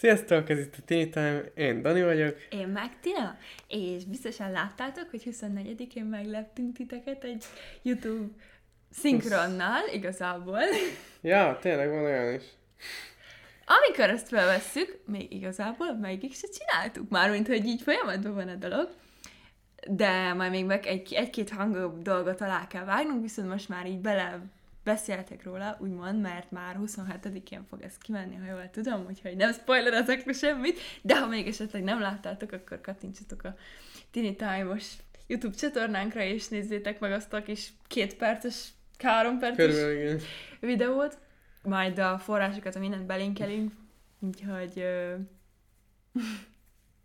Sziasztok, ez itt a Tini Time, én Dani vagyok. Én meg Tina, és biztosan láttátok, hogy 24-én megleptünk titeket egy YouTube szinkronnal, igazából. Ja, tényleg van olyan is. Amikor azt felvesszük, még igazából melyikig se csináltuk már, mint hogy így folyamatban van a dolog, de majd még meg egy-két hangobb dolgot alá kell vágnunk, viszont most már így bele... beszéltek róla, úgymond, mert már 27-én fog ez kimenni, ha jól tudom, úgyhogy nem spoilerezek semmit, de ha még esetleg nem láttátok, akkor kattintsatok a Tini Time-os YouTube csatornánkra, és nézzétek meg azt a kis 3 perces videót, majd a forrásokat, a mindent belinkelünk, úgyhogy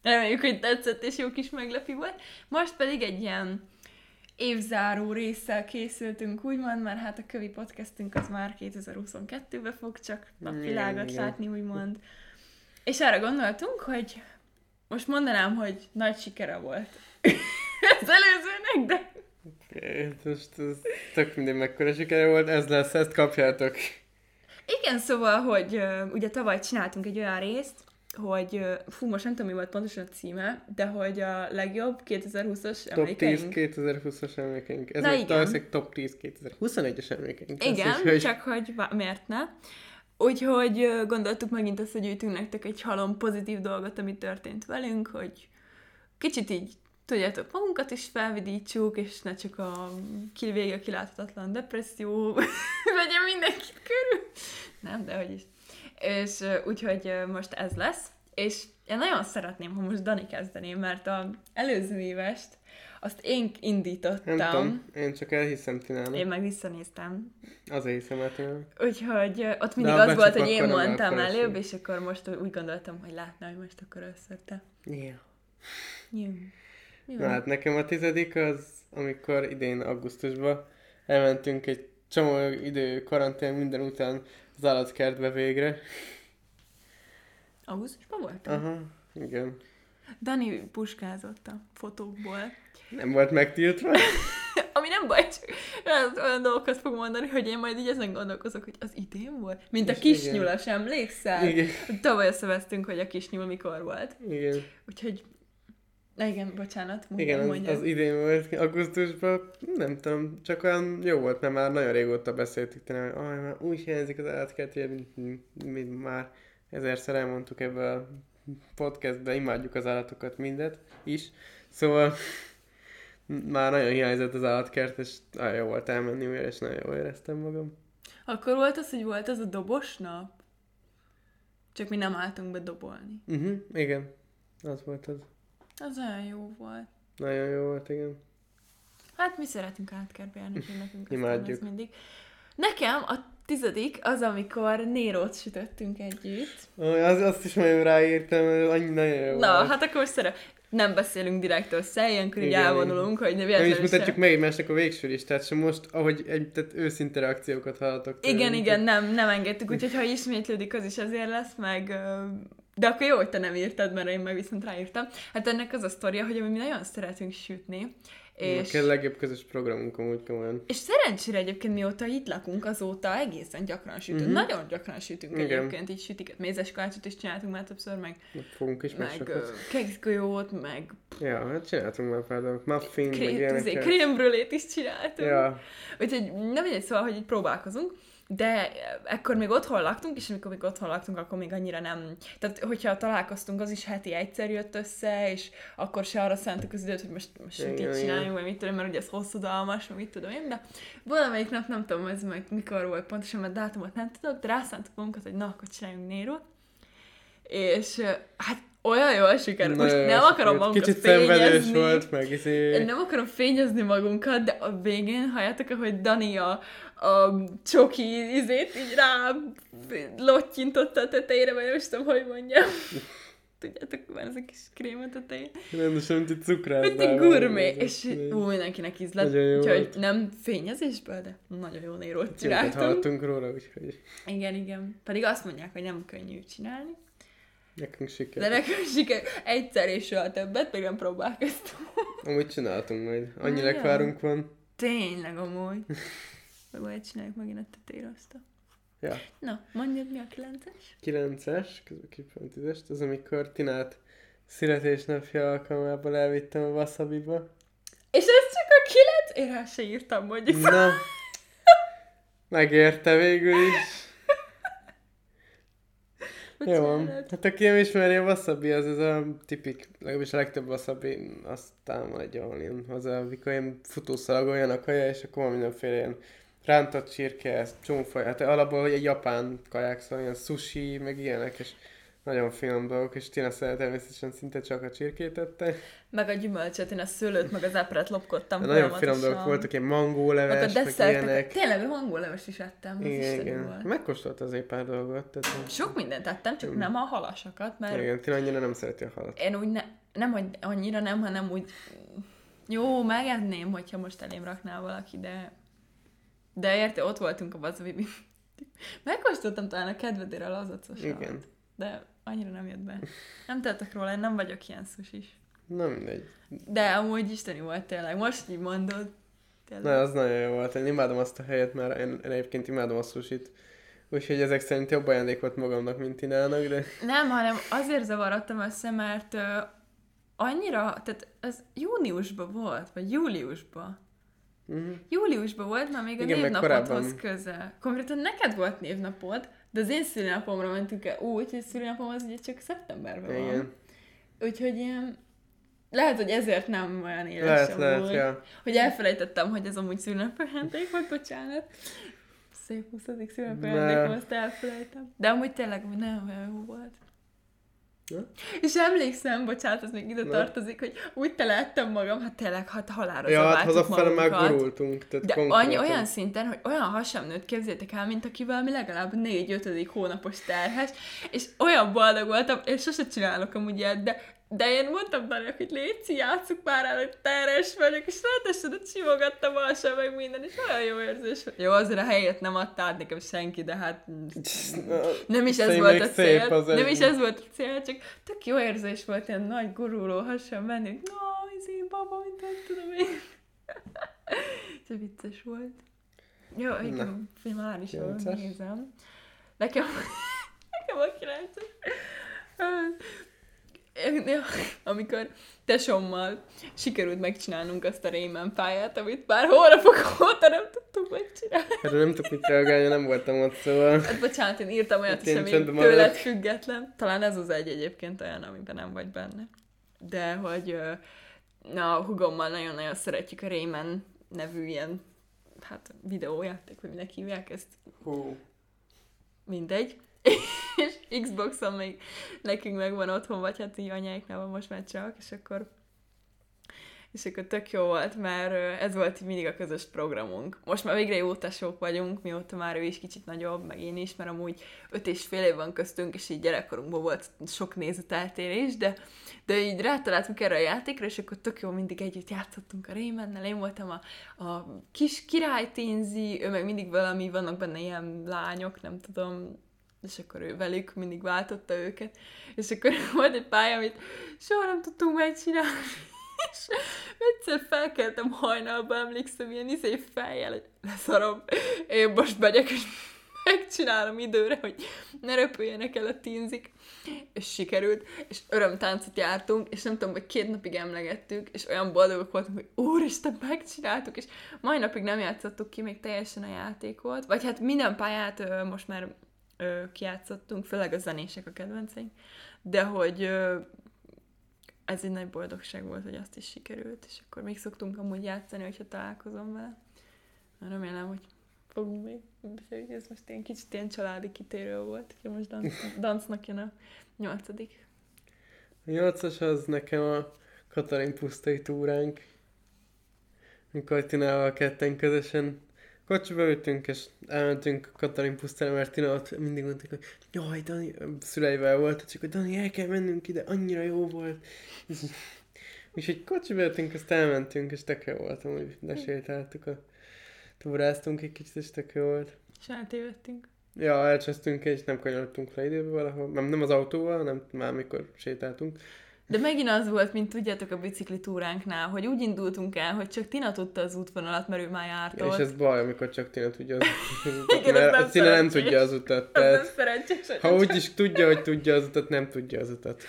reméljük, hogy tetszett, és jó kis meglepi volt. Most pedig egy ilyen évzáró résszel készültünk, úgymond, mert hát a kövi podcastünk az már 2022-ben fog csak napvilágot látni, úgymond. És arra gondoltunk, hogy most mondanám, hogy nagy sikere volt az előzőnek, de... Most ez tök mindig mekkora sikere volt, ez lesz, ezt kapjátok. Igen, szóval, hogy ugye tavaly csináltunk egy olyan részt, hogy, most nem tudom, mi volt pontosan a címe, de hogy a legjobb 2020-as emlékeink. Top 10 2020-as emlékeink. Ez most talán top 10 2021-es emlékeink. Igen, is, hogy... csak hogy miért ne. Úgyhogy gondoltuk megint azt, hogy gyűjtünk nektek egy halom pozitív dolgot, ami történt velünk, hogy kicsit így tudjátok magunkat is felvidítsuk, és ne csak a vége kiláthatatlan depresszió legyen mindenkit körül. Nem, dehogy is. És úgyhogy most ez lesz, és én nagyon szeretném, ha most Dani kezdeném, mert az előző évest azt én indítottam. Nem tudom, én csak elhiszem Tinának. Én meg visszanéztem. Azért hiszem el Tinának. Úgyhogy ott mindig az volt, hogy én mondtam előbb, és akkor most úgy gondoltam, hogy látna, hogy most akkor összörte. Jó. Na hát nekem a 10. az, amikor idén augusztusban elmentünk egy csomó idő karantén minden után az állatkertbe végre. Augusztusban voltam? Aha, igen. Dani puskázott a fotókból. Nem volt megtiltva. Ami nem baj, csak olyan dolgokat fog mondani, hogy én majd így ezen gondolkozok, hogy az idén volt. Mint és a kisnyulas, emlékszel? Igen. Tavaly összevesztünk, hogy a kisnyul mikor volt. Igen. Úgyhogy, az idén volt, augusztusban, nem tudom, csak olyan jó volt, mert már nagyon régóta beszéltük tényleg, hogy már úgy hiányzik az állatkertje, mint már ezerszer elmondtuk ebbe a podcastbe, imádjuk az állatokat mindet is, szóval már nagyon hiányzott az állatkert, és nagyon jó volt elmenni újra, és nagyon jól éreztem magam. Akkor volt az, hogy volt az a dobos nap? Csak mi nem álltunk be dobolni. Igen, az volt az. Az olyan jó volt. Nagyon jó volt, igen. Hát mi szeretünk állatkertbe járni, hogy nekünk imádjuk. Mindig. Nekem a 10. az, amikor nérót sütöttünk együtt. Azt is majd ráírtam, annyi nagyon jó volt. Hát akkor nem beszélünk direkt össze, ilyenkor így elvonulunk, hogy nem jelzősen. Nem is mutatjuk meg egymásnak a végső listát, sem most, ahogy őszinte reakciókat hallatok. Igen, nem engedtük, úgyhogy ha ismétlődik, az is azért lesz, meg... De akkor jó, hogy te nem írtad, mert én meg viszont ráírtam. Hát ennek az a sztoria, hogy mi nagyon szeretünk sütni. És... a legjobb közös programunk amúgy komolyan. És szerencsére egyébként mióta itt lakunk, azóta egészen gyakran sütünk. Nagyon gyakran sütünk egyébként, így sütiket. Mézes kalácsot is csináltunk már többször, meg kekszgolyót, meg... Ja, hát csináltunk már pár dolgok. Muffin, meg ilyeneket. Krémbrülét is csináltunk. Ja. Úgyhogy nem egy szóval, hogy így próbálkozunk. De ekkor még otthon laktunk, és amikor még otthon laktunk, akkor még annyira nem... Tehát, hogyha találkoztunk, az is heti egyszer jött össze, és akkor se arra szántuk az időt, hogy most így csináljunk, vagy mit tudom, mert ugye ez hosszadalmas, vagy mit tudom én, de valamelyik nap, nem tudom, ez meg mikor volt pontosan, mert dátumot nem tudok, de rászántuk magunkat, hogy na, akkor csináljunk nérót. És hát olyan jól sikerült. Most nem akarom magunkat fényezni. Volt, nem akarom fényezni magunkat, de a végén halljátok, ahogy Dani a csoki ízét így rá lottyintotta a tetejére, vagy nem tudom, hogy mondjam. Tudjátok, van ez a kis krém a tetején. Rendesen, mint egy cukrász. Mint gurmé. És mindenkinek íz lett. Úgyhogy nem fényezésből, de nagyon jó nérót csináltunk. Jókat hallottunk róla, úgyhogy. Igen. Pedig azt mondják, hogy nem könnyű csinálni. Nekünk siker. De nekünk siker. Egyszer és soha többet, még nem próbálkoztam. Amúgy csináltunk majd. Annyi lekvárunk van. Tényleg amúgy. Vagy csináljuk megint a tetérosztot. Ja. Na, mondjuk mi a 9-es? 9-es, közben kipöntüzest, az amikor Tinát születésnapja alkalmából elvittem a Wasabiba. És ez csak a 9? Én rá se írtam, mondjuk. Na, megérte végül is. Jó van. Hát aki nem ismeri, a Wasabi az ez a tipik, legalábbis a legtöbb Wasabi, aztán van egy olyan, az amikor ilyen futószalagon jön a kaja, és akkor van mindenféle ilyen rántott csirke, csonfa, hát alapból egy japán kaják, szóval ilyen sushi, meg ilyenek, és nagyon finom dolgok, és Tina természetesen szinte csak a csirkét ette. Meg a gyümölcsöt, én a szőlőt, meg az áprát lopkodtam. Nagyon finom dolgok voltak, ilyen mangóleves, meg ilyenek. Tényleg mangóleves is ettem, az istenű volt. Megkóstolt azért pár dolgot. Tehát... Sok mindent ettem, csak nem a halasakat, mert... Igen, Tina annyira nem szereti a halat. Én úgy nem annyira nem, hanem úgy... Jó, megenném, hogyha most elém raknál valaki, de... De érte, ott voltunk a Wasabi. Megkóstoltam talán a kedvedére a lazacosan, de annyira nem jött be. Nem tettek róla, én nem vagyok ilyen szusis. Nem mindegy. De amúgy isteni volt tényleg, most így mondod. Tényleg. Na, az nagyon jó volt, én imádom azt a helyet, mert én egyébként imádom a susit. Úgyhogy ezek szerint jobb ajándék volt magamnak, mint Tinának, de... Nem, hanem azért zavarodtam össze, mert annyira, tehát ez júniusban volt, vagy júliusban. Uh-huh. Júliusban volt, már még a névnapodhoz közel. Konkrétan neked volt névnapod, de az én szülinapomra mentünk el úgy, hogy szülinapom az ugye csak szeptemberben igen. Van. Úgyhogy ilyen... Lehet, hogy ezért nem olyan élesem volt. Ja. Hogy elfelejtettem, hogy ez amúgy szülinapajándék volt, bocsánat. Szép 20. szülinapajándékom, azt elfelejtem. De amúgy tényleg nem olyan jó volt. Ja? És emlékszem, bocsánat, az még ide tartozik, hogy úgy telettem magam, hát tényleg hát halálra zaváltuk magunkat. Ja, hát hazafele már gurultunk. Tehát de annyi olyan szinten, hogy olyan hasam nőtt, képzeljétek el, mint akivel mi legalább 4-5. Hónapos terhes, és olyan boldog voltam, én sose csinálok amúgy ilyet, de én mondtam bárnak, hogy léci, játsszuk már el, hogy terhes vagyok, és ráadásodat simogattam alsam, meg minden, és olyan jó érzés. Jó, azért a helyet nem adta át nekem senki, de hát nem is ez volt a cél, csak tök jó érzés volt, ilyen nagy guruló hasra menni, hogy na, ez én baba, mint nem tudom én. Ez vicces volt. Jó, igen, már is jól nézem. Nekem a 9-es. Amikor tesommal sikerült megcsinálnunk azt a Rayman pályát, amit pár hónapok óta nem tudtuk megcsinálni. Erről nem tudok mit reagálni, nem voltam ott, szóval... Hát bocsánat, én írtam olyat is, ami tőled független. Talán ez az egy egyébként olyan, amiben nem vagy benne. De hogy na, a hugommal nagyon-nagyon szeretjük a Rayman nevű ilyen, hát videójáték, vagy minek hívják ezt. Hú. Mindegy. És Xboxon még nekünk megvan otthon, vagy hát így anyáiknál van most már csak, és akkor tök jó volt, mert ez volt mindig a közös programunk. Most már végre jó tesók vagyunk, mióta már ő is kicsit nagyobb, meg én is, mert amúgy 5,5 év van köztünk, és így gyerekkorunkban volt sok nézeteltérés, de így rátaláltunk erre a játékra, és akkor tök jó mindig együtt játszottunk a Raymannel, én voltam a kis királyténzi, ő meg mindig valami, vannak benne ilyen lányok, nem tudom... és akkor ő velük mindig váltotta őket, és akkor volt egy pálya, amit soha nem tudtunk megcsinálni, és egyszer felkeltem hajnalba, emlékszem, ilyen izé fejjel, hogy leszarom, én most megyek, és megcsinálom időre, hogy ne röpüljenek el a tínzik, és sikerült, és örömtáncot jártunk, és nem tudom, hogy 2 napig emlegettük, és olyan boldogok voltunk, hogy úristen, megcsináltuk, és mai napig nem játszottuk ki, még teljesen a játékot, vagy hát minden pályát most már kijátszottunk, főleg a zenések a kedvenceink, de hogy ez egy nagy boldogság volt, hogy azt is sikerült, és akkor még szoktunk amúgy játszani, hogyha találkozom vele. Remélem, hogy fogunk még, ez most ilyen kicsit ilyen családi kitérő volt, hogy most dancnak jön a 8. A 8-as az nekem a Katalin Pusztai túránk, amikor Tinával ketten közösen kocsiba ültünk, és elmentünk Katalin Pusztára, mert Tina ott mindig mondták, hogy jaj, Dani, szüleivel volt, csak hogy Dani, el kell mennünk ide, annyira jó volt. És egy kocsiba ültünk, azt elmentünk, és tök jó volt, amúgy lesétáltuk, túráztunk egy kicsit, és tök jó volt. És eltévedtünk. Ja, elcsesztünk, és nem kanyarodtunk le időbe valahol, nem az autóval, hanem már mikor sétáltunk, De megint az volt, mint tudjátok a biciklitúránknál, hogy úgy indultunk el, hogy csak Tina tudta az útvonalat, mert ő már járt ott. Ja, és ez baj, amikor csak Tina tudja az utat, mert Tina nem tudja az utat. Tehát, ha úgy is tudja, hogy tudja az utat, nem tudja az utat.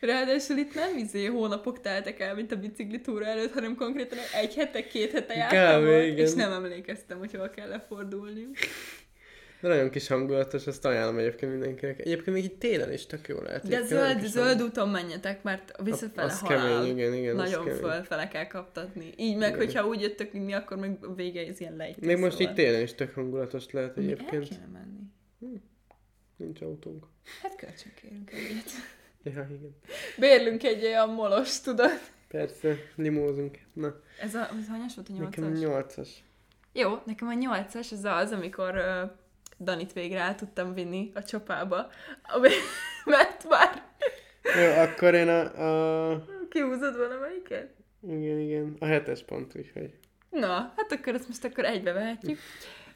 Ráadásul itt nem hónapok teltek el, mint a biciklitúra előtt, hanem konkrétan egy hete, két hete jártam volt, és nem emlékeztem, hogy hol kell lefordulni. De nagyon kis hangulatos, azt ajánlom egyébként mindenkinek. Egyébként még így télen is tök jól lehet. De zöld úton menjetek, mert visszafele halál. Kemény, igen, nagyon fölfele kell kaptatni. Így meg, igen. Hogyha úgy jöttök inni, akkor még a vége ez ilyen lejtő. Még most így télen is tök hangulatos lehet egyébként. El kéne menni. Nincs autónk. Hát kölcsönkérünk egyet. Ja, igen. Bérlünk egy olyan molos, tudod? Persze, limózunk. Na. Ez a hanyas volt, a 8-as? Nekem 8-as. Jó, nekem a 8-as az, amikor Danit végre el tudtam vinni a csapába, mert már... Jó, akkor én a... Kihúzod valamelyiket? Igen, a 7-es pont, úgyhogy... Na, hát akkor ezt most akkor egybe vehetjük.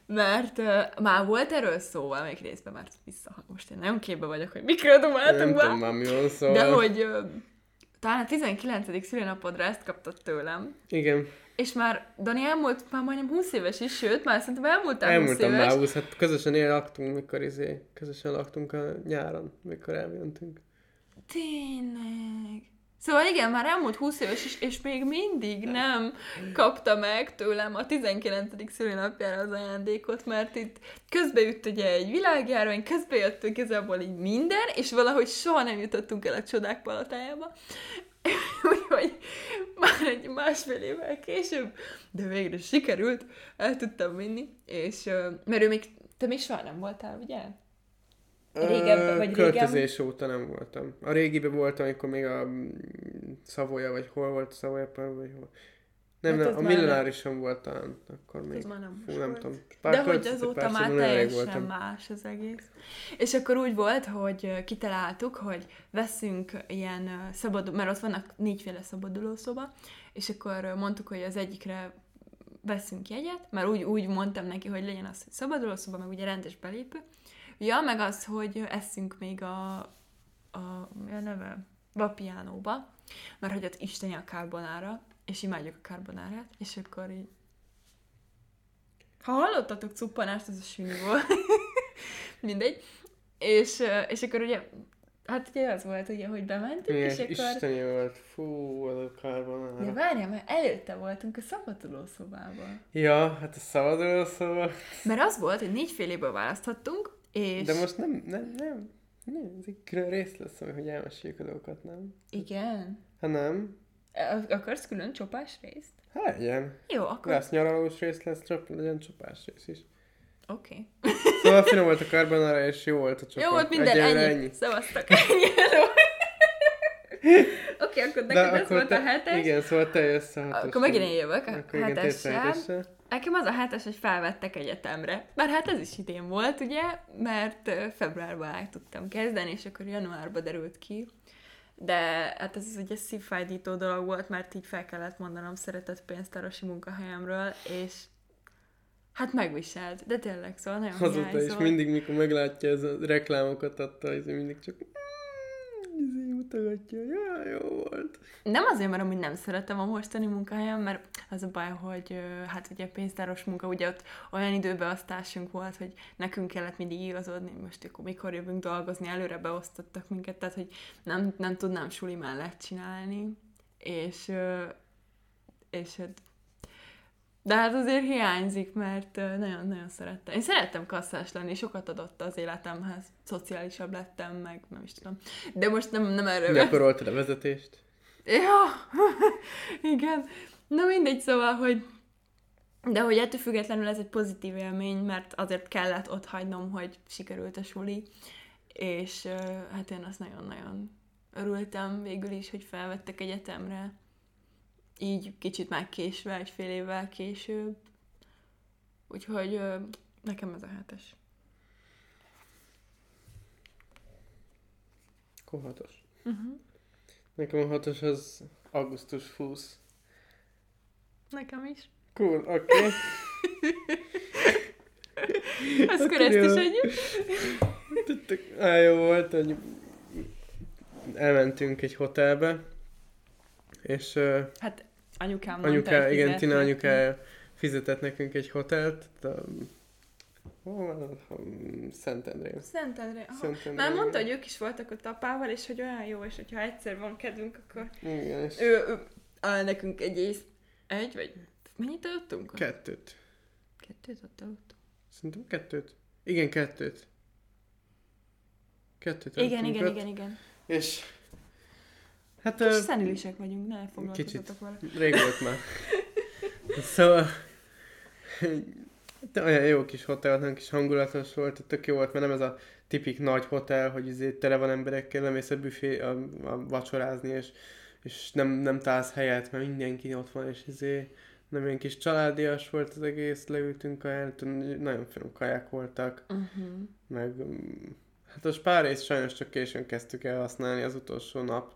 Mert már volt erről szó valamelyik részben, mert most én nagyon képbe vagyok, hogy mikről dumáltunk már. Nem tudom, szóval. De hogy talán a 19. szülinapodra ezt kaptad tőlem. Igen. És már Dani elmúlt, már majdnem 20 éves is, sőt, már szerintem elmúltál 20 éves. Elmúltam már 20, hát közösen laktunk, mikor közösen laktunk a nyáron, mikor eljöntünk. Tényleg. Szóval igen, már elmúlt 20 éves is, és még mindig nem kapta meg tőlem a 19. szülinapjára az ajándékot, mert itt közbe jött ugye egy világjárvány, közbe jött igazából így minden, és valahogy soha nem jutottunk el a csodák palatájába. Úgyhogy már egy másfél évvel később, de végre sikerült, el tudtam vinni, és mert te még soha nem voltál, ugye? Költözés óta nem voltam. A régiben voltam, amikor még a Savoya, vagy hol volt Savoya, vagy hol. Nem, a millenárison volt talán, akkor még. Nem tudom. De hogy azóta már teljesen más az egész. És akkor úgy volt, hogy kitaláltuk, hogy veszünk ilyen szabaduló, mert ott vannak 4-féle szabadulószoba, és akkor mondtuk, hogy az egyikre veszünk jegyet, mert úgy mondtam neki, hogy legyen az, hogy szabadulószoba, meg ugye rendes belépő. Ja, meg az, hogy eszünk még a neve Vapiánóba, mert hogy ott isteni a carbonára, és imádjuk a carbonárát, és akkor így... Ha hallottatok cuppanást, az a sűnyi volt. Mindegy. És akkor ugye, hát ugye az volt, ugye, hogy bementünk, és akkor... isteni volt, fú, az a carbonára. Ja, várjál, mert előtte voltunk a szabadulószobában. Ja, hát a szabadulószobában. Mert az volt, hogy 4 féléből választhattunk, és... De most nem, ez egy külön rész lesz, hogy elmeséljük a dolgokat, nem? Igen. Ha nem? Akarsz külön csopás részt? Hát, igen. Jó, akkor... Lesz nyaralós rész, legyen csopás rész is. Oké. Okay. Szóval finom volt a carbonara, és jó volt a csopás. Jó volt minden, ennyi. Szevasztok, ennyi. Oké, akkor neked ez volt a 7-es. Igen, szóval te jössz a 7-es. Akkor megint én jövök a 7-essel. Nekem az a 7-es, hogy felvettek egyetemre. Bár hát ez is idén volt, ugye, mert februárban el tudtam kezdeni, és akkor januárban derült ki. De hát ez ugye szívfájdító dolog volt, mert így fel kellett mondanom szeretett pénztárosi munkahelyemről, és hát megviselt. De tényleg, szóval nagyon hiányzó. Azóta is mindig, mikor meglátja ez a reklámokat adta, ez mindig csak... mutogatja, jaj, jó volt. Nem azért, mert amúgy nem szeretem a mostani munkahelyen, mert az a baj, hogy hát ugye pénztáros munka, ugye ott olyan időbeosztásunk volt, hogy nekünk kellett mindig igazodni, most akkor mikor jövünk dolgozni, előre beosztottak minket, tehát hogy nem tudnám suli mellett csinálni, és de hát azért hiányzik, mert nagyon-nagyon szerettem. Én szerettem kasszás lenni, sokat adott az életemhez, szociálisabb lettem, meg nem is tudom. De most nem erről... Gyakoroltad a vezetést? Ja, igen. Na mindegy, szóval, hogy... De hogy ettől függetlenül ez egy pozitív élmény, mert azért kellett ott hagynom, hogy sikerült a suli. És hát én azt nagyon-nagyon örültem végül is, hogy felvettek egyetemre. Így kicsit már késve, 1 fél évvel később. Úgyhogy nekem ez a 7-es. Akkor 6-os. Uh-huh. Nekem a 6-os az augusztus 20. Nekem is. Cool, oké. Okay. Akkor ezt is együtt. Á, jó volt, hogy elmentünk egy hotelbe, és... hát anyukám mondta, igen, Tina anyukája fizetett nekünk egy hotelt, Szentendre. Már mondta, hogy ők is voltak ott apával, és hogy olyan jó, és hogyha egyszer van kedvünk, akkor igen, és... ő áll nekünk egy vagy mennyit adottunk? Kettőt adottunk. Szerintem kettőt. Igen, kettőt. Igen. És... hát... kis szenülések vagyunk, ne foglalkozzatok vele. Rég volt már. Szóval... de olyan jó kis hotel, olyan kis hangulatos volt, tök jó volt, mert nem ez a tipik nagy hotel, hogy azért tele van emberekkel, nem ész a büfé a vacsorázni, és nem találsz helyet, mert mindenki ott van, és azért nem ilyen kis családias volt az egész, leültünk kaján, nagyon finom kaják voltak, meg hát most pár rész sajnos csak későn kezdtük el használni az utolsó nap,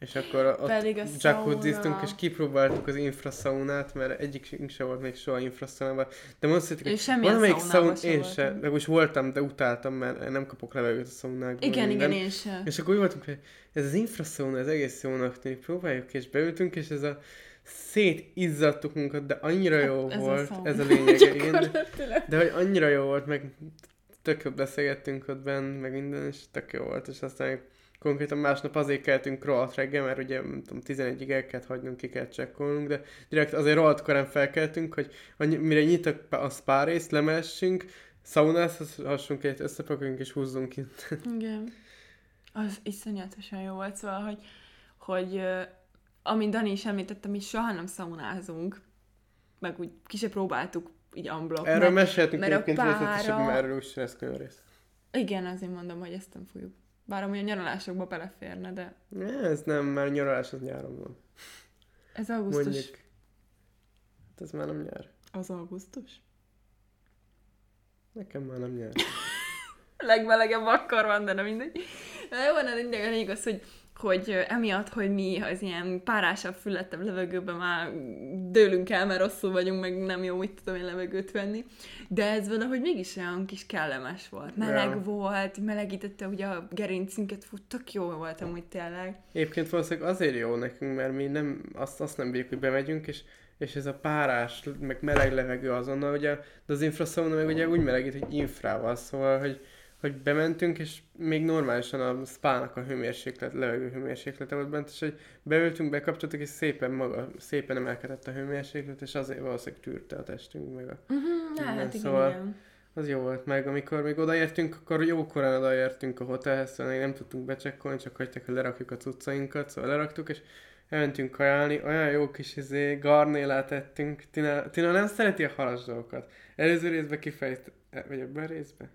és akkor ott jacuziztunk, és kipróbáltuk az infraszaunát, mert egyikünk se volt még soha infraszaunában. De mondhatjuk, hogy valamelyik szaunában én se, meg most voltam, de utáltam, mert nem kapok levegőt a szaunákból. Igen, én se. És akkor úgy voltunk, hogy ez az infraszauna, ez egész jónak tűnik, próbáljuk, és beültünk, és ez a szétizzadtuk munkat, de annyira jó ez volt, ez a lényege, igen. De hogy annyira jó volt, meg tök jobb beszélgettünk ott benn, meg minden, és tök jó volt, és aztán konkrétan másnap azért keltünk rohadt reggel, mert ugye, nem tudom, 11-ig el kellett hagynunk, ki kellett csekkolnunk, de direkt azért rohadt korán felkeltünk, hogy mire nyitok a spa részt, lemessünk, szaunázhassunk egyet, összepakoljunk és húzzunk ki. Igen. Az iszonyatosan jó volt, szóval, hogy amint Dani is említette, mi soha nem szaunázunk, meg úgy ki se próbáltuk így unblock. Erről meséltünk egyébként részletesebb, mert erről úgy sem lesz könyv rész. Igen, azért mondom, hogy ezt nem fogjuk. Bár amúgy a nyaralásokba beleférne, de... ne, ez nem, mert nyaralás az nyáron van. Ez augusztus. Mondjuk. Hát ez már nem nyár. Az augusztus? Nekem már nem nyár. Legmelegebb akkor van, de nem mindegy. Jó, van, de igaz, hogy emiatt, hogy mi az ilyen párásabb, füllettebb levegőben már dőlünk el, mert rosszul vagyunk, meg nem jó, mit tudom én levegőt venni. De ez valahogy mégis olyan kis kellemes volt. Meleg volt, melegítette ugye a gerincünket, tök jó volt amúgy tényleg. Éppként valószínűleg azért jó nekünk, mert mi nem, azt nem bírjuk, hogy bemegyünk, és ez a párás, meg meleg levegő azonnal, ugye, de az infraszauna meg ugye úgy melegít, hogy infrával, szóval, hogy bementünk, és még normálisan a spának a levegőhőmérséklete volt bent, és hogy beültünk, bekapcsoltuk, és szépen emelkedett a hőmérséklet, és azért valószínűleg tűrte a testünk, meg a... hát szóval igen. Az jó volt meg, amikor még odaértünk, akkor jókorán odaértünk a hotelhez, szóval még nem tudtunk becsekkolni, csak hagyták, hogy lerakjuk a cuccainkat, szóval leraktuk, és elmentünk kajálni, olyan jó kis garnélát ettünk. Tina nem szereti a halas dolgokat. Előző részben kifejtett, vagy ebben részben?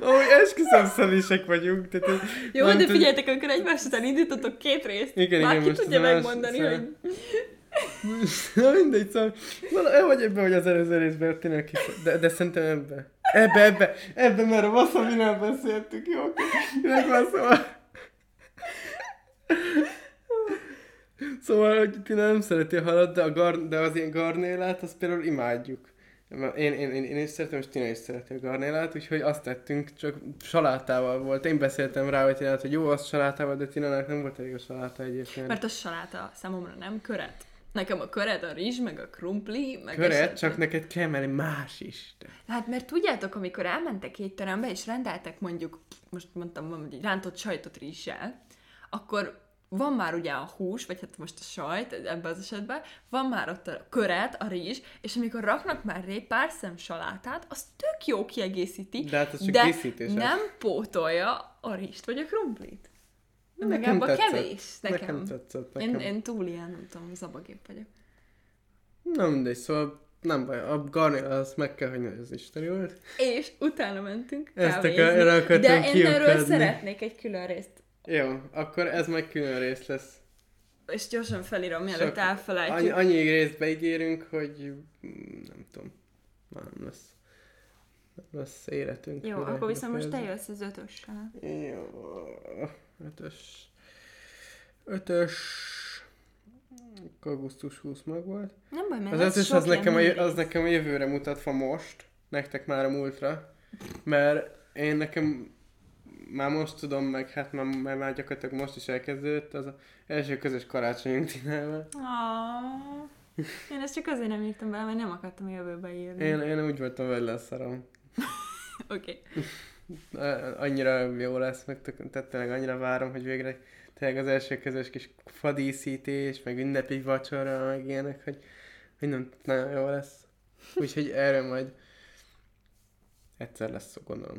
Ahogy esküszöm szelések vagyunk. Tehát jó, de figyeljetek, amikor egymás után indítotok két részt. Igen, ki tudja megmondani, hogy... na mindegy, szóval... vagy ebben, hogy az előző részben tényleg kifejt. De szerintem ebben, mert a Wasabi-nál beszéltük, jó? Szóval, hogy Tina nem szereti a halat, de az ilyen garnélát, azt például imádjuk. Én is szeretem, és Tina is szereti a garnélát, úgyhogy azt tettünk, csak salátával volt. Én beszéltem rá, hogy Tina, hogy jó, az salátával, de Tinának nem volt elég a saláta egyébként. Mert a saláta számomra nem köret. Nekem a köret, a rizs, meg a krumpli, meg köret, esetben. Csak neked kell menni más is. Hát mert tudjátok, amikor elmentek étterembe, és rendeltek mondjuk, most mondtam, egy rántott sajtot rizssel, akkor... van már ugye a hús, vagy hát most a sajt ebben az esetben, van már ott a köret, a rizs, és amikor raknak már pár szem salátát, az tök jó kiegészíti, de, hát nem pótolja a rizst vagy a krumplit. Nekem tetszett. Kevés. Nekem tetszett. Nekem. Én túl ilyen, nem tudom, zabagép vagyok. Na mindegy, szóval nem baj, a garnél azt meg kell hagyni, hogy az isteni volt. És utána mentünk kávézni, de én erről szeretnék egy külön részt. Jó, akkor ez majd külön rész lesz. És gyorsan felírom, mielőtt elfelejtjük. Annyi részbe ígérünk, hogy nem tudom, már nem lesz életünk. Jó, akkor viszont most te jössz az ötössel. Jó, ötös. Augusztus 20 meg volt. Nem baj, mert az ötös az nekem a jövőre mutatva most. nektek már a múltra, mert én nekem már most tudom meg, hát már gyakorlatilag most is elkezdődött az első közös karácsonyunk Tinával. Én ezt csak azért nem írtam bele, mert nem akartam jövőbe írni. Én úgy voltam vele a szarom. Oké. Annyira jó lesz, meg tényleg annyira várom, hogy végre tényleg az első közös kis fadíszítés, meg ünnepi vacsora, meg ilyenek, hogy nagyon jó lesz. Úgyhogy erről majd egyszer lesz szó, gondolom.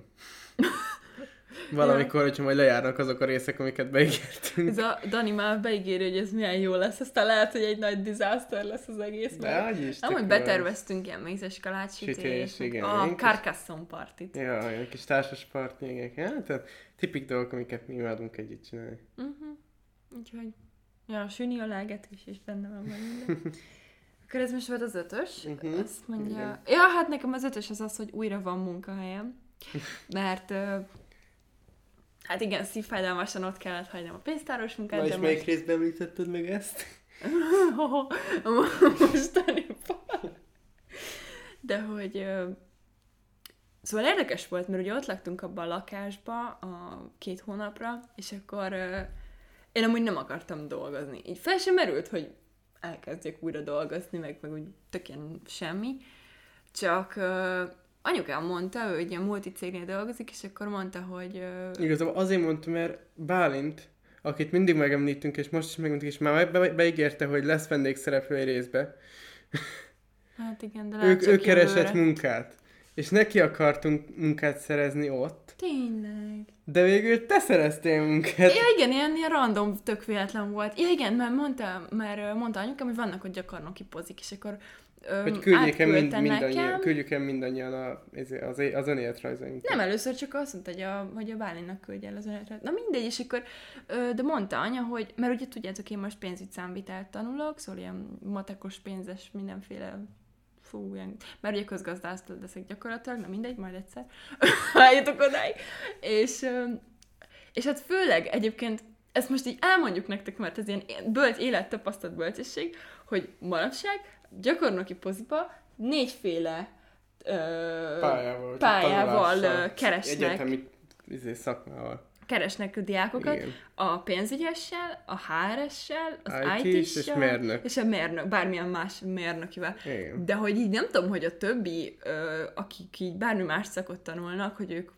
Valamikor, hogyha majd lejárnak azok a részek, amiket beígértünk. Ez a Dani már beígéri, hogy ez milyen jó lesz, aztán lehet, hogy egy nagy disaster lesz az egész. Nem, hogy beterveztünk ilyen mézes kalácsütés, a Carcassonne partit. Ja, egy kis társas parti, tehát tipik dolgok, amiket mi imádunk együtt csinálni. Úgyhogy, ja, süni a lágetés is benne van minden. Akkor ez most volt az 5-ös, azt mondja... Igen. Ja, hát nekem az 5-ös az, hogy újra van munkahelyem, mert... Hát igen, szívfájdalmasan ott kellett hagynom a pénztáros munkát. Na, és melyik most... részben említetted meg ezt? Mostaniban. De hogy... Szóval érdekes volt, mert ugye ott laktunk abban a lakásban a 2 hónapra, és akkor én amúgy nem akartam dolgozni. Így fel sem merült, hogy elkezdjek újra dolgozni, meg úgy tök ilyen semmi. Csak... Anyukám mondta, ő egy ilyen multicégnél dolgozik, és akkor mondta, hogy... Igazából azért mondta, mert Bálint, akit mindig megemlítünk, és most is megmondtuk, és már beígérte, hogy lesz vendégszereplő egy részbe. Hát igen, de lehet ő keresett munkát. És neki akartunk munkát szerezni ott. Tényleg. De végül te szereztél munkát. Ja igen, ilyen random, tök véletlen volt. Ja igen, mert mondta anyukám, hogy vannak ott gyakornoki pozik, és akkor... Hogy küldjük el mindannyian az önéletrajzainkat. Nem, először csak azt mondta, hogy a Bálinnak küldj el az önéletrajzainkat. Na mindegy, és akkor, de mondta anya, hogy, mert ugye tudjátok, én most pénzügy számvitelt tanulok, szóval ilyen matekos, pénzes, mindenféle, mert ugye közgazdásztól leszek gyakorlatilag, na mindegy, majd egyszer álljatok odáig. És hát főleg egyébként, ezt most így elmondjuk nektek, mert ez ilyen bölcs élet, tapasztalt bölcsesség, hogy manapság, gyakornoki poziba 4 féle pályával keresnek. Egyetemi szakmával. Keresnek a diákokat. Igen. A pénzügyessel, a HR-essel, az IT-ssel, és a mérnök, bármilyen más mérnökivel. Igen. De hogy így nem tudom, hogy a többi, akik így bármi más szakot tanulnak, hogy ők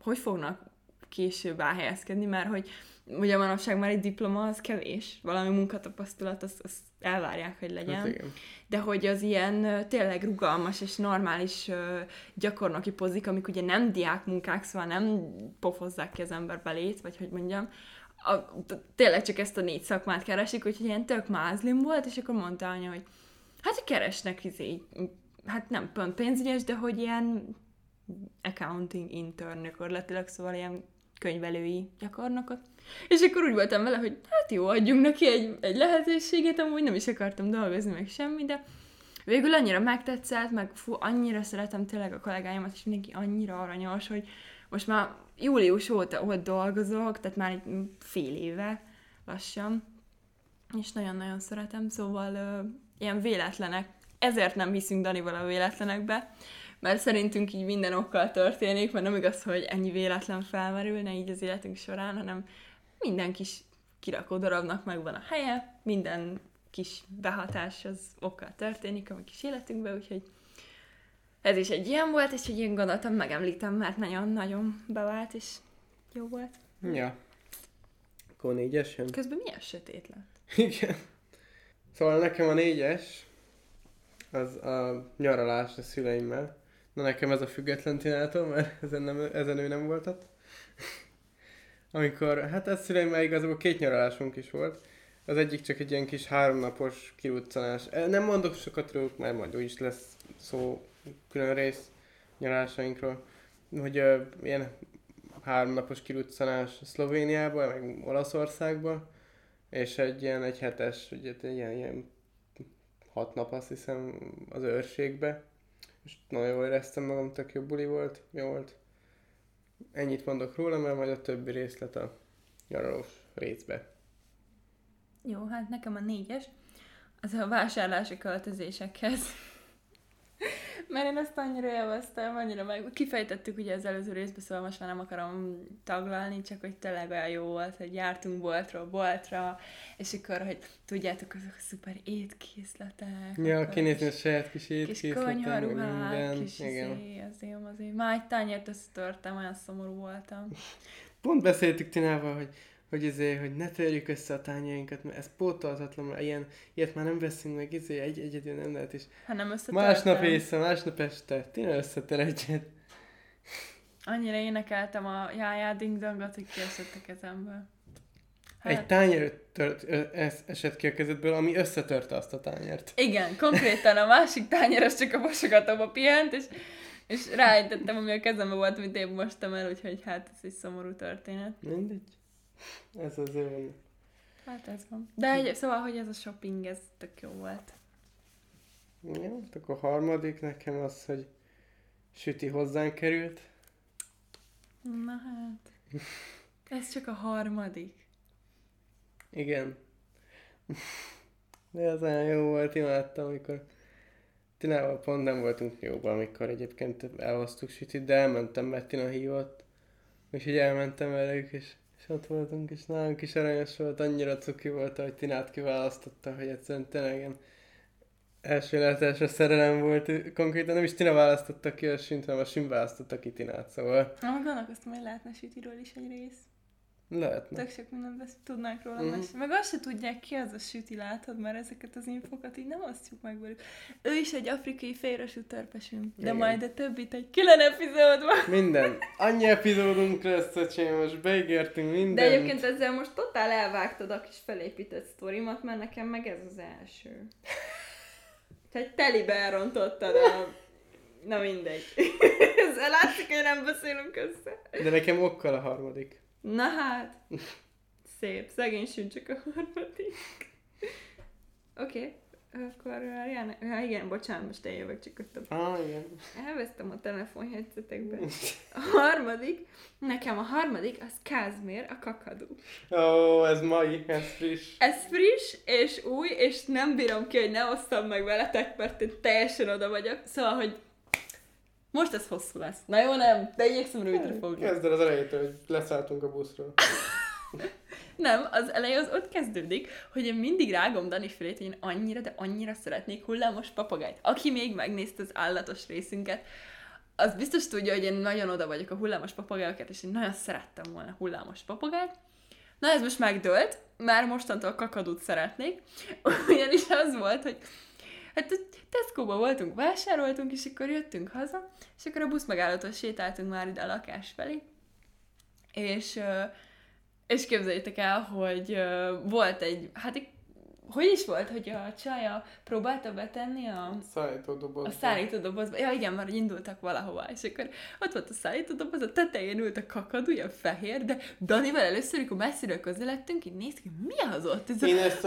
hogy fognak később elhelyezkedni, mert hogy ugye manapság már egy diploma az kevés, valami munkatapasztalat, azt elvárják, hogy legyen. Hát igen. De hogy az ilyen tényleg rugalmas és normális gyakornoki pozik, amik ugye nem diákmunkák, szóval nem pofozzák ki az ember belét, vagy hogy mondjam, tényleg csak ezt a 4 szakmát keresik, úgyhogy ilyen tök mázlim volt, és akkor mondta anya, hogy hát keresnek hát nem pont pénzügyes, de hogy ilyen accounting intern gyakorlatilag, szóval ilyen könyvelői gyakornokot. És akkor úgy voltam vele, hogy hát jó, adjunk neki egy lehetőséget, amúgy nem is akartam dolgozni, meg semmi, de végül annyira megtetszett, meg annyira szeretem tényleg a kollégáimat, és mindenki annyira aranyos, hogy most már július óta ott dolgozok, tehát már egy fél éve lassan, és nagyon-nagyon szeretem, szóval ilyen véletlenek, ezért nem hiszünk Danival a véletlenekbe, mert szerintünk így minden okkal történik, mert nem igaz, hogy ennyi véletlen felmerülne így az életünk során, hanem minden kis kirakó darabnak megvan a helye, minden kis behatás az okkal történik a kis életünkben, úgyhogy ez is egy ilyen volt, és hogy én gondoltam, megemlítem, mert nagyon-nagyon bevált, és jó volt. Ja. Akkor 4-es jön. Közben milyen sötét lett. Igen. Szóval nekem a 4-es, az a nyaralás a szüleimmel. Na nekem ez a független Tinától, mert ezen ő nem volt ott. Amikor, hát ez szüleimmel igazából 2 nyaralásunk is volt. Az egyik csak egy ilyen kis 3 napos kiruccanás. Nem mondok sokat róluk, mert majd úgyis lesz szó külön rész nyaralásainkról. Hogy ilyen 3 napos kiruccanás Szlovéniába, meg Olaszországba. És egy ilyen 1 hetes, ugye ilyen 6 nap azt hiszem az őrségbe. És nagyon jól éreztem magam, tök jó buli volt, jó volt. Ennyit mondok róla, mert majd a többi részlet a nyaralós részbe. Jó, hát nekem a 4-es, az a vásárlási költözésekhez. Mert én ezt annyira élveztem, annyira meg... Kifejtettük ugye az előző részben, szóval most már nem akarom taglalni, csak hogy tényleg olyan jó volt, hogy jártunk boltról boltra, és akkor, hogy tudjátok, azok a szuper étkészletek. Ja, kinézni a saját kis étkészletek. Kis konyharuhák, kis azért. Már egy tányért összetörtem, olyan szomorú voltam. Pont beszéltük Tinával, hogy ne törjük össze a tányjainkat, mert ez pótolhatatlan, ilyet már nem veszünk meg, egyedül nem lehet, és másnap észre, másnap este, tényleg összetör egyet. Annyira énekeltem a jájá ding-dongot, hogy kiesett a kezemből. Hát... Egy tányér esett ki a kezedből, ami összetörte azt a tányért. Igen, konkrétan a másik tányér az csak a mosogatóba pihent, és ráejtettem, ami a kezembe volt, mint én mostam el, úgyhogy hát ez egy szomorú történet. Mindegy. Ez az ő. Hát ez van. De szóval, hogy ez a shopping, ez tök jó volt. Jó, akkor a harmadik nekem az, hogy Süti hozzánk került. Na hát. Ez csak a harmadik. Igen. De az olyan jó volt, imádtam, amikor Tinával pont nem voltunk jóban, amikor egyébként elhoztuk Sütit, de elmentem, mert Tina hívott. Úgyhogy elmentem velük, és ott voltunk, és nálunk is aranyos volt, annyira cuki volt, hogy Tinát kiválasztotta, hogy egyszerűen tényleg első látásra szerelem volt. Konkrétan nem is Tina választotta ki a Sünt, hanem a Sün választotta ki Tinát, szóval... Gondolkoztam, hogy lehetne Sütiről is egy rész. Lehetne. Tök sok mindent tudnánk róla mesélni. Meg azt se tudják, ki az a Süti, látod, mert ezeket az infokat így nem osztjuk meg velük. Ő is egy afrikai félrasú törpesünk, de igen. Majd a többit egy külön epizódban. Minden. Annyi epizódunk lesz, öcsém, most beígértünk mindent. De egyébként ezzel most totál elvágtad a kis felépített sztorimat, mert nekem meg ez az első. Tehát telibe elrontottad a... Na mindegy. Ezzel látszik, hogy nem beszélünk össze. De nekem okkal a harmadik. Na hát, szép, szegény Sün csak a harmadik. Oké, akkor igen, bocsánat, most én jövök csak ott a... igen. Elvesztem a telefonjegyzetekben. Nekem a harmadik, az Kázmér, a kakadú. Ó, ez mai, ez friss. Ez friss, és új, és nem bírom ki, hogy ne osszam meg veletek, mert én teljesen oda vagyok. Szóval, hogy... Most ez hosszú lesz. Na jó, nem? De igyekszem rövidre fogni. Kezd el az elejétől, hogy leszálltunk a buszról. Nem, az elej az ott kezdődik, hogy én mindig rágom Dani félét, hogy én annyira, de annyira szeretnék hullámos papagájt. Aki még megnézte az állatos részünket, az biztos tudja, hogy én nagyon oda vagyok a hullámos papagájokat, és én nagyon szerettem volna hullámos papagájt. Na ez most megdőlt, már mostantól kakadút szeretnék, ugyanis az volt, hogy hát Tesco-ban voltunk, vásároltunk, és akkor jöttünk haza, és akkor a buszmegállótól sétáltunk már ide a lakás felé, és képzeljétek el, hogy volt egy, hát hogy is volt, hogy a csaja próbálta betenni a szállítódobozba. Ja igen, már indultak valahova, és akkor ott volt a szállítódoboz, a tetején ült a kakadú, ilyen fehér, de Danival először, amikor messziről közelettünk, így néztük, hogy mi az ott? Én ezt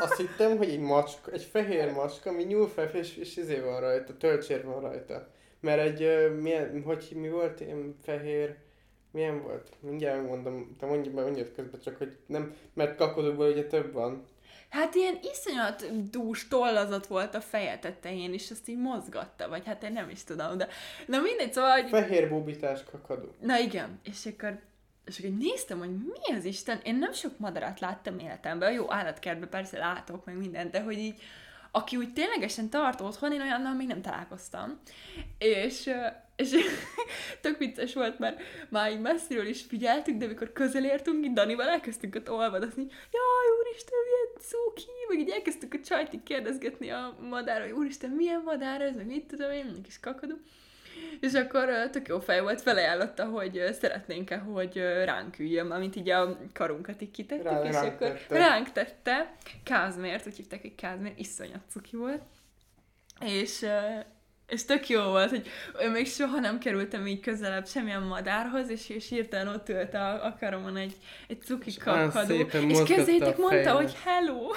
azt hittem, hogy egy macska, egy fehér macska, ami nyúl fel, és izé van rajta, tölcsér van rajta. Mert milyen volt? Mindjárt mondom, te mondjad közben, csak hogy nem, mert kakadúból ugye több van. Hát ilyen iszonyat dús tollazat volt a feje tetején, és azt így mozgatta, vagy hát én nem is tudom, de na mindegy, szóval... Hogy... Fehér búbítás kakadó. Na igen, és akkor néztem, hogy mi az Isten, én nem sok madarat láttam életemben, jó állatkertben persze látok meg mindent, de hogy így, aki úgy ténylegesen tart otthon, én olyannal még nem találkoztam. És tök vicces volt, mert már így messziről is figyeltük, de amikor közel értünk, így Danival elkezdtünk ott olvadozni, jaj, úristen, milyen cuki, meg így elkezdtük a csajt így kérdezgetni a madárra, hogy úristen, milyen madár ez, meg mit tudom én, egy kis kakadú. És akkor tök jó fej volt, felajánlotta, hogy szeretnénk-e, hogy ránk üljön, amint így a karunkat így kitettük, ránk tette Kázmért, úgy hívták, hogy Kázmér, iszonyat cuki volt. És tök jó volt, hogy még soha nem kerültem így közelebb semmilyen madárhoz, és hirtelen ott ült a karomon egy cuki kakadó. És kezdjétek, mondta, hogy hello!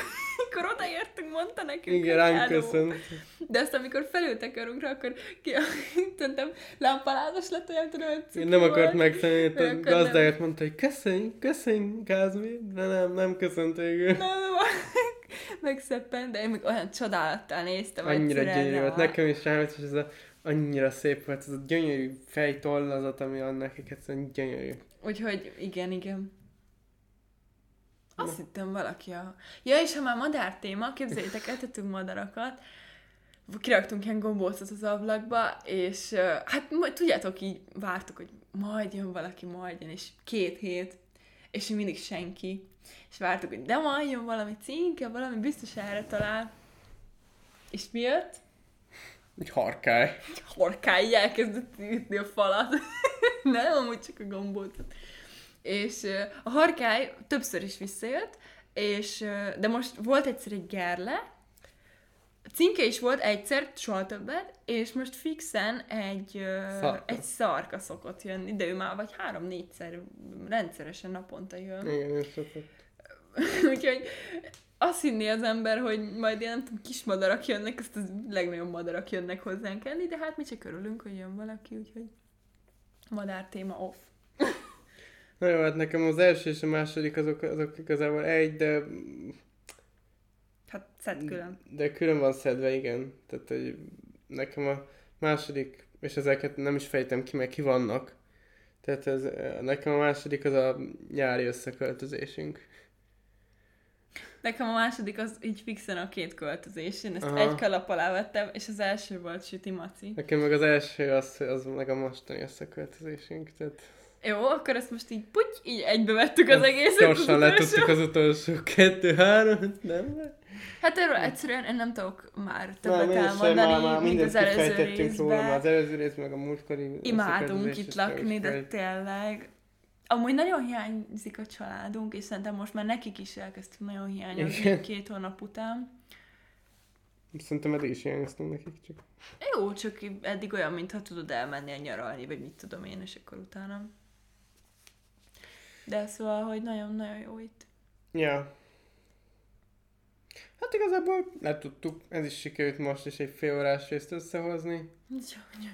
Amikor odaértünk, mondta nekünk, igen, hogy hello! Köszönt. De azt, amikor felültek körünkre, akkor lámpalázas lett, olyan tudom, hogy cuki nem volt. Akart megtenni, a gazdáját mondta, hogy köszönj, Kázmi, de nem köszönt végül. Nem. Megszöppent, de én még olyan csodálattal néztem. Annyira gyönyörű volt. Nekem is rámett, és ez a annyira szép volt, ez a gyönyörű fejtollazat, ami annak egyszerűen gyönyörű. Úgyhogy igen, igen. Azt hittem valaki a... Ja, és ha már madár téma, képzeljétek, etetünk madarakat, kiraktunk ilyen gombócot az ablakba, és hát majd tudjátok, így vártuk, hogy majd jön valaki, majd jön, és 2 hét, és mindig senki. És vártuk, hogy de majd jön valami cínke, valami biztos erre talál. És mi jött? Egy harkály. Egy harkály elkezdett ütni a falat. Nem, amúgy csak a gombócot. És a harkály többször is visszajött, és, de most volt egyszer egy gerle, cínke is volt egyszer, soha többet, és most fixen egy szarka szokott jönni, de ő már vagy 3-4-szer rendszeresen naponta jön. Igen, ő szokott. Úgyhogy azt hinné az ember, hogy majd ilyen, nem tudom, kis madarak jönnek, ezt az legnagyobb madarak jönnek hozzánk enni, de hát mi csak örülünk, hogy jön valaki, úgyhogy madár téma off. Na jó, hát nekem az első és a második azok igazából egy, de... Hát szed külön. De külön van szedve, igen. Tehát, hogy nekem a második, és ezeket nem is fejtem ki, meg ki vannak. Tehát ez, nekem a második az a nyári összeköltözésünk. Nekem a második az így fixen a 2 költözés. Én ezt egy kalap alá vettem, és az első volt Süti Maci. Nekem meg az első, az meg a mostani összeköltözésünk, tehát... Jó, akkor ezt most így puty, így egybe vettük az egészet. Gyorsan letudtuk az utolsó 2-3, nem? Hát erről egyszerűen én nem tudok már többet elmondani, mint az előző részben. Az előző rész, meg a múltkori... Imádunk itt lakni, de tényleg. Amúgy nagyon hiányzik a családunk, és szerintem most már nekik is elkezdtünk nagyon hiányozni 2 hónap után. Szerintem eddig is hiányoztunk nekik csak. Jó, csak eddig olyan, mintha tudod elmenni a nyaralni, vagy mit tudom én, és akkor utána. De szóval, hogy nagyon-nagyon jó itt. Ja. Hát igazából letudtuk, ez is sikerült most is egy 1,5 órás részt összehozni.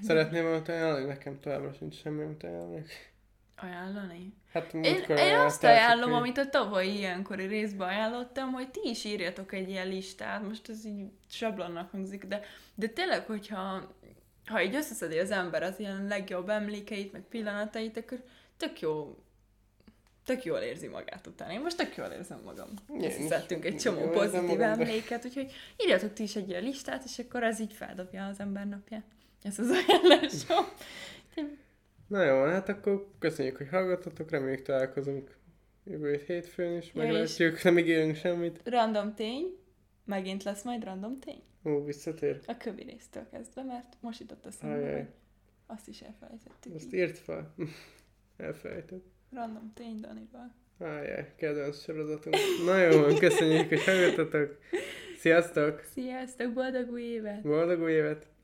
Szeretném valamit ajánlani? Nekem továbbra sincs semmi, amit ajánlani. Ajánlani? Hát én azt ajánlom, amit a tavalyi ilyenkori részben ajánlottam, hogy ti is írjatok egy ilyen listát, most ez így sablonnak hangzik, de tényleg, hogyha így összeszedi az ember az ilyen legjobb emlékeit, meg pillanatait, akkor tök jól érzi magát utána. Én most tök jól érzem magam. Összeszedtünk egy csomó pozitív emléket, úgyhogy írjatok ti is egy ilyen listát, és akkor ez így feldobja az ember napját. Ez az ajánlásom. Na jó, hát akkor köszönjük, hogy hallgattatok, reméljük találkozunk jövő hétfőn is, meglátjuk, nem ígérünk semmit. Random tény, megint lesz majd random tény. Ó, visszatér. A kövi résztől kezdve, mert most jutott a szembe, hogy azt is elfelejtettük. Azt írt fel. Elfelejtett. Random tény Danival. Ajjaj, kedvenc sorozatunk. Na jó, köszönjük, hogy hallgattatok. Sziasztok! Sziasztok, boldog új évet! Boldog új évet!